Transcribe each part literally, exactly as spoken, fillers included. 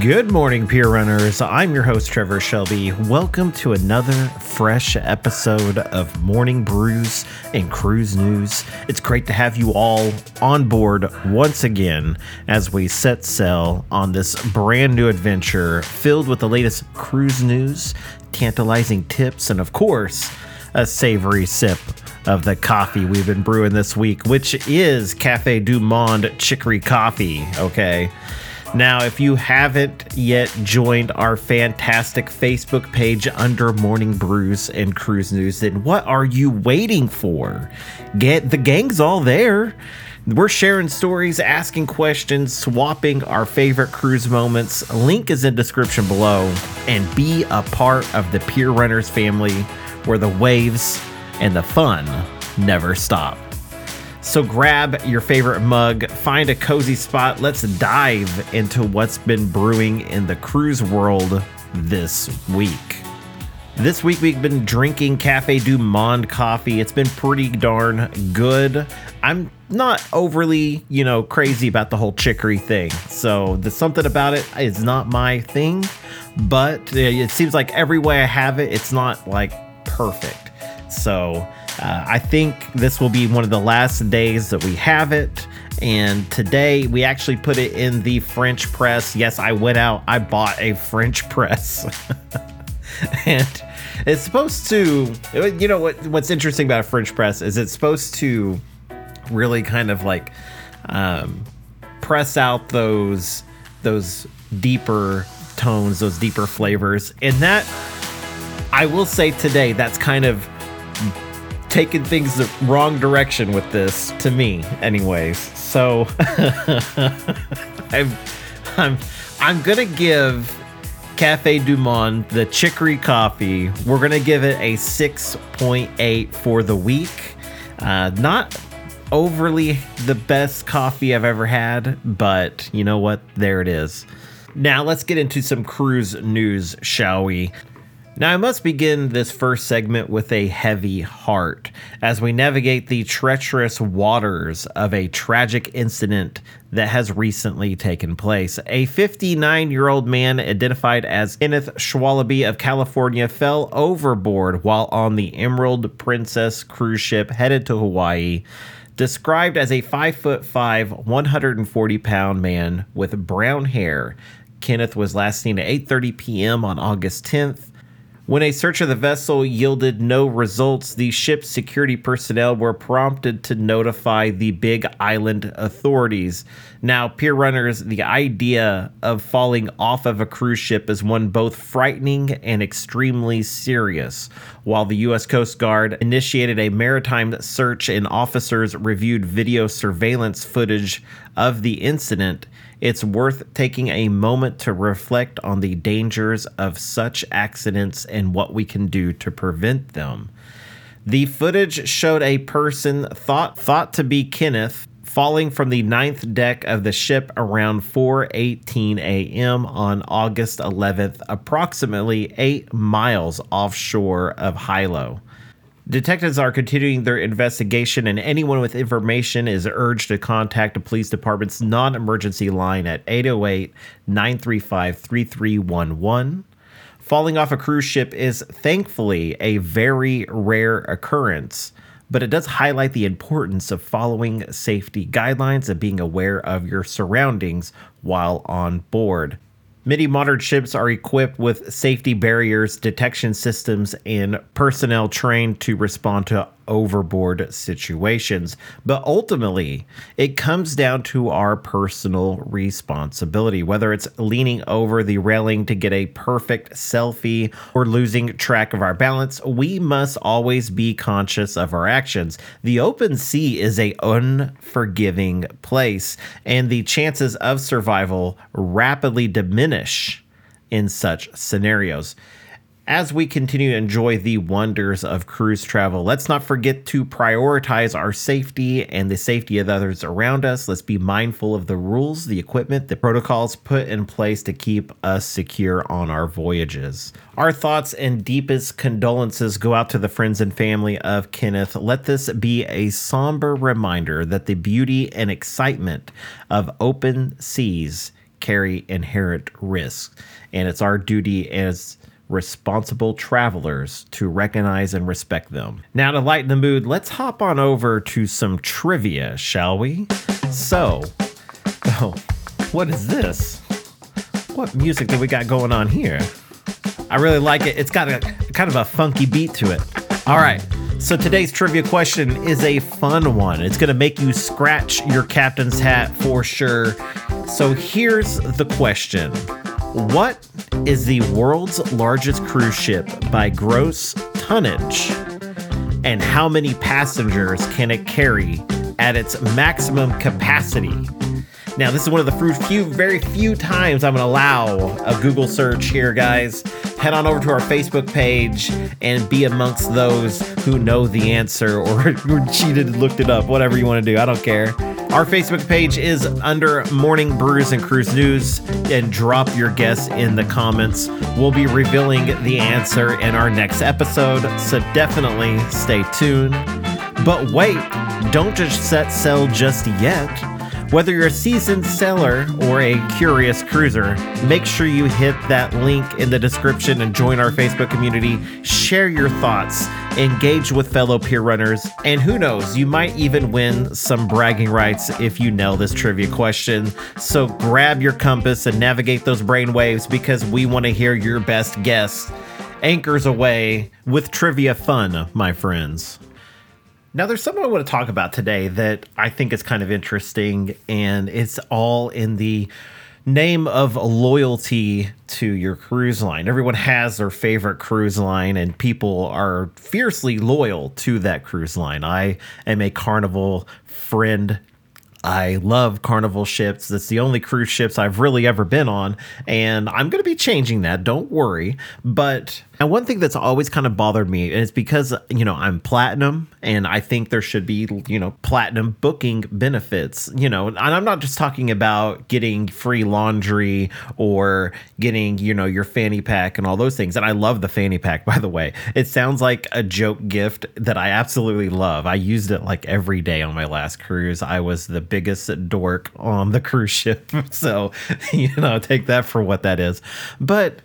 Good morning, Pier Runners. I'm your host, Trevor Shelby. Welcome to another fresh episode of Morning Brews and Cruise News. It's great to have you all on board once again as we set sail on this brand new adventure filled with the latest cruise news, tantalizing tips, and of course, a savory sip of the coffee we've been brewing this week, which is Café du Monde Chicory Coffee, okay? Now, if you haven't yet joined our fantastic Facebook page under Morning Brews and Cruise News, then what are you waiting for? Get the gang's all there. We're sharing stories, asking questions, swapping our favorite cruise moments. Link is in description below. And be a part of the Pier Runners family where the waves and the fun never stop. So grab your favorite mug, find a cozy spot. Let's dive into what's been brewing in the cruise world this week. This week we've been drinking Café du Monde coffee. It's been pretty darn good. I'm not overly, you know, crazy about the whole chicory thing. So there's something about it is not my thing, but it seems like every way I have it, it's not like perfect. So Uh, I think this will be one of the last days that we have it. And today we actually put it in the French press. Yes, I went out. I bought a French press. And it's supposed to, you know, what, what's interesting about a French press is it's supposed to really kind of like um, press out those, those deeper tones, those deeper flavors. And that, I will say today, that's kind of taking things the wrong direction with this, to me anyways. So I'm, I'm, I'm going to give Café du Monde, the chicory coffee, we're going to give it a six point eight for the week. Uh, not overly the best coffee I've ever had, but you know what? There it is. Now let's get into some cruise news, shall we? Now, I must begin this first segment with a heavy heart as we navigate the treacherous waters of a tragic incident that has recently taken place. A fifty-nine-year-old man identified as Kenneth Schwalbe of California fell overboard while on the Emerald Princess cruise ship headed to Hawaii, described as a five foot five, one hundred forty pound man with brown hair. Kenneth was last seen at eight thirty p.m. on August tenth. When a search of the vessel yielded no results, the ship's security personnel were prompted to notify the Big Island authorities. Now, Pier Runners, the idea of falling off of a cruise ship is one both frightening and extremely serious. While the U S Coast Guard initiated a maritime search and officers reviewed video surveillance footage of the incident, it's worth taking a moment to reflect on the dangers of such accidents and what we can do to prevent them. The footage showed a person thought thought to be Kenneth falling from the ninth deck of the ship around four eighteen a.m. on August eleventh, approximately eight miles offshore of Hilo. Detectives are continuing their investigation, and anyone with information is urged to contact the police department's non-emergency line at eight oh eight, nine three five, three three one one. Falling off a cruise ship is thankfully a very rare occurrence, but it does highlight the importance of following safety guidelines and being aware of your surroundings while on board. Many modern ships are equipped with safety barriers, detection systems, and personnel trained to respond to overboard situations. But ultimately, it comes down to our personal responsibility, whether it's leaning over the railing to get a perfect selfie or losing track of our balance. We must always be conscious of our actions. The open sea is an unforgiving place, and the chances of survival rapidly diminish in such scenarios. As we continue to enjoy the wonders of cruise travel, let's not forget to prioritize our safety and the safety of others around us. Let's be mindful of the rules, the equipment, the protocols put in place to keep us secure on our voyages. Our thoughts and deepest condolences go out to the friends and family of Kenneth. Let this be a somber reminder that the beauty and excitement of open seas carry inherent risks, and it's our duty as responsible travelers to recognize and respect them. Now, to lighten the mood, let's hop on over to some trivia, shall we? So, oh, what is this? What music do we got going on here? I really like it. It's got a kind of a funky beat to it. All right. So today's trivia question is a fun one. It's going to make you scratch your captain's hat for sure. So here's the question. What is the world's largest cruise ship by gross tonnage? And how many passengers can it carry at its maximum capacity? Now, this is one of the few, very few times I'm going to allow a Google search here, guys. Head on over to our Facebook page and be amongst those who know the answer or who cheated and looked it up, whatever you want to do. I don't care. Our Facebook page is under Morning Brews and Cruise News, and drop your guess in the comments. We'll be revealing the answer in our next episode, so definitely stay tuned. But wait, don't just set sail just yet. Whether you're a seasoned sailor or a curious cruiser, make sure you hit that link in the description and join our Facebook community. Share your thoughts, engage with fellow peer runners, and who knows, you might even win some bragging rights if you nail this trivia question. So grab your compass and navigate those brainwaves, because we want to hear your best guess. Anchors away with trivia fun, my friends. Now, there's something I want to talk about today that I think is kind of interesting, and it's all in the name of loyalty to your cruise line. Everyone has their favorite cruise line, and people are fiercely loyal to that cruise line. I am a Carnival friend. I love Carnival ships. That's the only cruise ships I've really ever been on, and I'm going to be changing that. Don't worry. But now, one thing that's always kind of bothered me, and it's because, you know, I'm platinum, and I think there should be, you know, platinum booking benefits, you know, and I'm not just talking about getting free laundry or getting, you know, your fanny pack and all those things. And I love the fanny pack, by the way. It sounds like a joke gift that I absolutely love. I used it like every day on my last cruise. I was the biggest dork on the cruise ship. So, you know, take that for what that is. But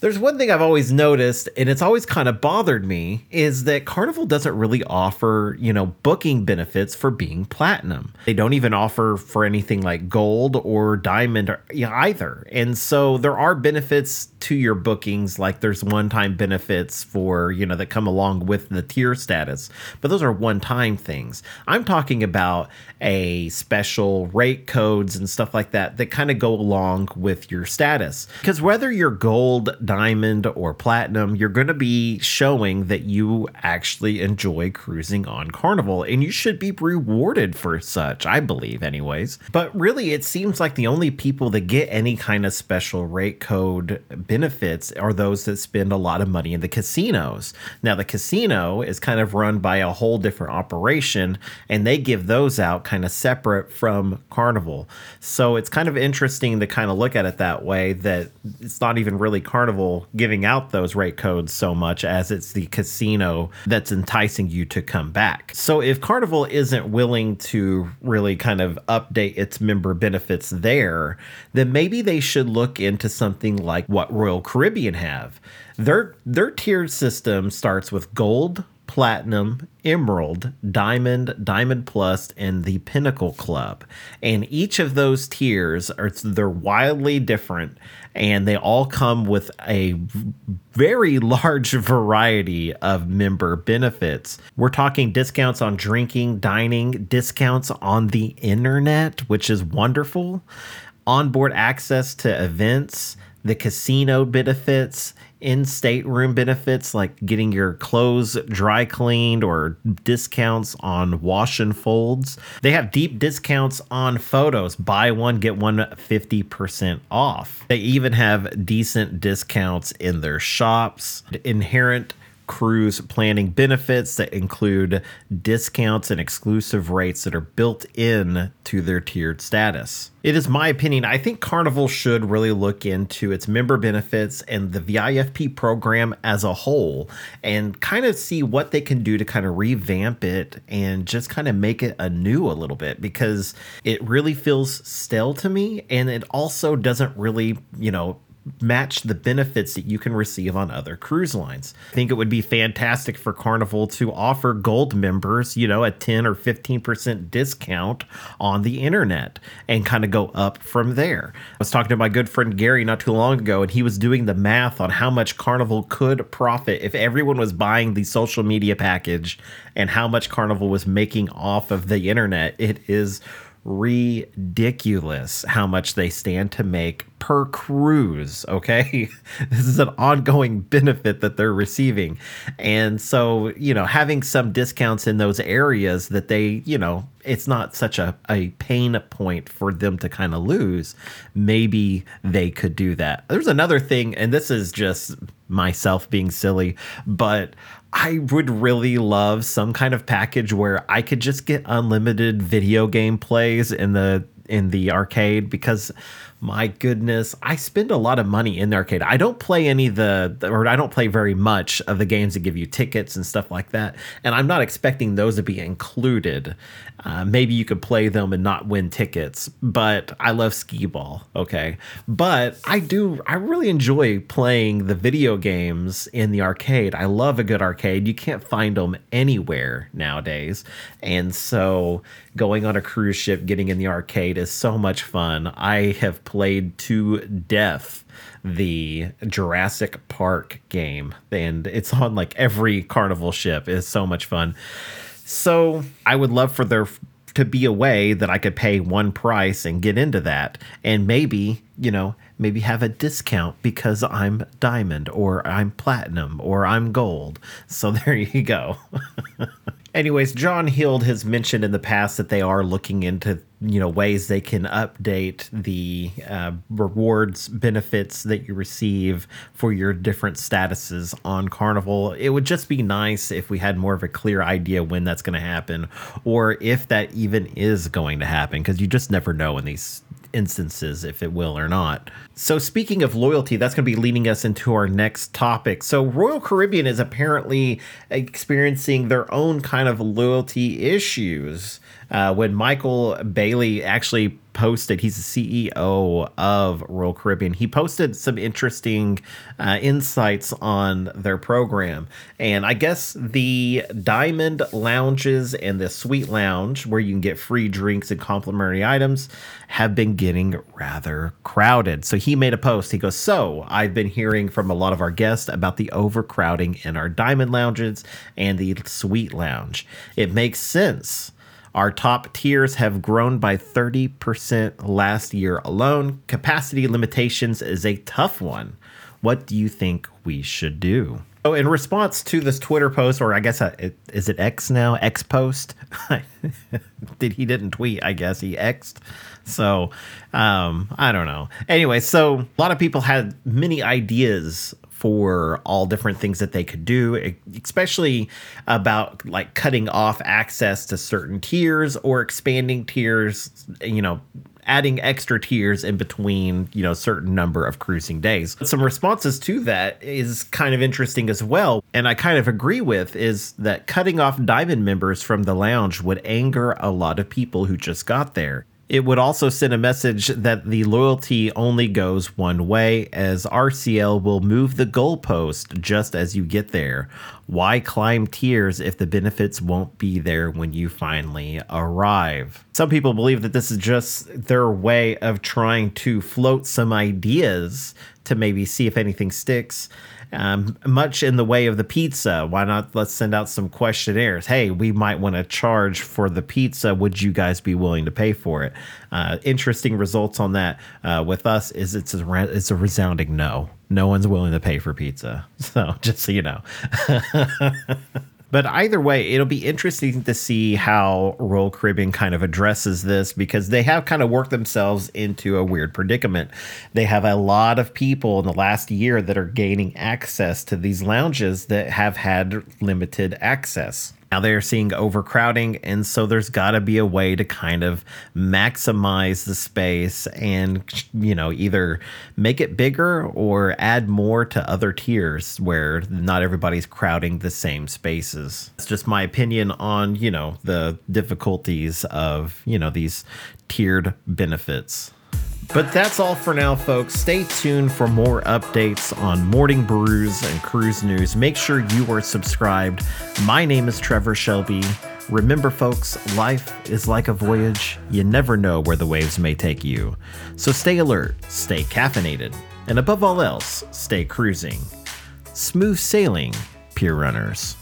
there's one thing I've always noticed, and it's always kind of bothered me, is that Carnival doesn't really offer, you know, booking benefits for being platinum. They don't even offer for anything like gold or diamond or, you know, either. And so there are benefits to your bookings, like there's one-time benefits for, you know, that come along with the tier status. But those are one-time things. I'm talking about a special rate codes and stuff like that that kind of go along with your status. Because whether you're gold, diamond, or platinum, you're going to be showing that you actually enjoy cruising on Carnival, and you should be rewarded for such, I believe anyways. But really, it seems like the only people that get any kind of special rate code benefits are those that spend a lot of money in the casinos. Now, the casino is kind of run by a whole different operation, and they give those out kind of separate from Carnival. So it's kind of interesting to kind of look at it that way, that it's not even really Carnival giving out those rate codes so much as it's the casino that's enticing you to come back. So if Carnival isn't willing to really kind of update its member benefits there, then maybe they should look into something like what Royal Caribbean have. Their their tier system starts with gold, platinum, emerald, diamond, diamond plus, and the pinnacle club. And each of those tiers are they're wildly different, and they all come with a very large variety of member benefits. We're talking discounts on drinking, dining, discounts on the internet, which is wonderful, onboard access to events, the casino benefits, in-state room benefits like getting your clothes dry cleaned or discounts on wash and folds. They have deep discounts on photos. Buy one, get one fifty percent off. They even have decent discounts in their shops. Inherent cruise planning benefits that include discounts and exclusive rates that are built in to their tiered status. It is my opinion, I think Carnival should really look into its member benefits and the V I F P program as a whole and kind of see what they can do to kind of revamp it and just kind of make it anew a little bit, because it really feels stale to me, and it also doesn't really, you know, match the benefits that you can receive on other cruise lines. I think it would be fantastic for Carnival to offer gold members, you know, a ten or fifteen percent discount on the internet and kind of go up from there. I was talking to my good friend Gary not too long ago, and he was doing the math on how much Carnival could profit if everyone was buying the social media package and how much Carnival was making off of the internet. It is ridiculous how much they stand to make per cruise, okay? This is an ongoing benefit that they're receiving. And so, you know, having some discounts in those areas that they, you know, it's not such a, a pain point for them to kind of lose, maybe they could do that. There's another thing, and this is just myself being silly, but I would really love some kind of package where I could just get unlimited video game plays in the in the arcade, because my goodness, I spend a lot of money in the arcade. I don't play any of the, or I don't play very much of the games that give you tickets and stuff like that. And I'm not expecting those to be included. Uh, maybe you could play them and not win tickets, but I love skee ball. Okay. But I do, I really enjoy playing the video games in the arcade. I love a good arcade. You can't find them anywhere nowadays. And so going on a cruise ship, getting in the arcade is so much fun. I have played to death the Jurassic Park game, and it's on like every Carnival ship. It's so much fun. So I would love for there to be a way that I could pay one price and get into that, and maybe, you know, maybe have a discount because I'm diamond or I'm platinum or I'm gold. So there you go. Anyways, John Heald has mentioned in the past that they are looking into, you know, ways they can update the uh, rewards, benefits that you receive for your different statuses on Carnival. It would just be nice if we had more of a clear idea when that's going to happen, or if that even is going to happen, because you just never know in these instances if it will or not. So speaking of loyalty, that's going to be leading us into our next topic. So Royal Caribbean is apparently experiencing their own kind of loyalty issues. Uh, when Michael Bailey actually posted, he's the C E O of Royal Caribbean, he posted some interesting uh, insights on their program. And I guess the Diamond Lounges and the Suite Lounge, where you can get free drinks and complimentary items, have been getting rather crowded. So he made a post. He goes, so I've been hearing from a lot of our guests about the overcrowding in our Diamond Lounges and the Suite Lounge. It makes sense. Our top tiers have grown by thirty percent last year alone. Capacity limitations is a tough one. What do you think we should do? Oh, in response to this Twitter post, or I guess, I, is it X now? X post? Did he didn't tweet, I guess. He X'd. So, um, I don't know. Anyway, so a lot of people had many ideas for all different things that they could do, especially about like cutting off access to certain tiers or expanding tiers, you know, adding extra tiers in between, you know, certain number of cruising days. Some responses to that is kind of interesting as well, and I kind of agree with, is that cutting off Diamond members from the lounge would anger a lot of people who just got there. It would also send a message that the loyalty only goes one way, as R C L will move the goalpost just as you get there. Why climb tiers if the benefits won't be there when you finally arrive? Some people believe that this is just their way of trying to float some ideas to maybe see if anything sticks. Um, much in the way of the pizza. Why not? Let's send out some questionnaires. Hey, we might want to charge for the pizza. Would you guys be willing to pay for it? Uh, interesting results on that uh, with us is it's a, it's a resounding no. No one's willing to pay for pizza. So just so you know. But either way, it'll be interesting to see how Royal Caribbean kind of addresses this, because they have kind of worked themselves into a weird predicament. They have a lot of people in the last year that are gaining access to these lounges that have had limited access. Now they're seeing overcrowding, and so there's got to be a way to kind of maximize the space and, you know, either make it bigger or add more to other tiers where not everybody's crowding the same spaces. It's just my opinion on, you know, the difficulties of, you know, these tiered benefits. But that's all for now, folks. Stay tuned for more updates on Morning Brews and Cruise News. Make sure you are subscribed. My name is Trevor Shelby. Remember, folks, life is like a voyage. You never know where the waves may take you. So stay alert, stay caffeinated, and above all else, stay cruising. Smooth sailing, Pier Runners.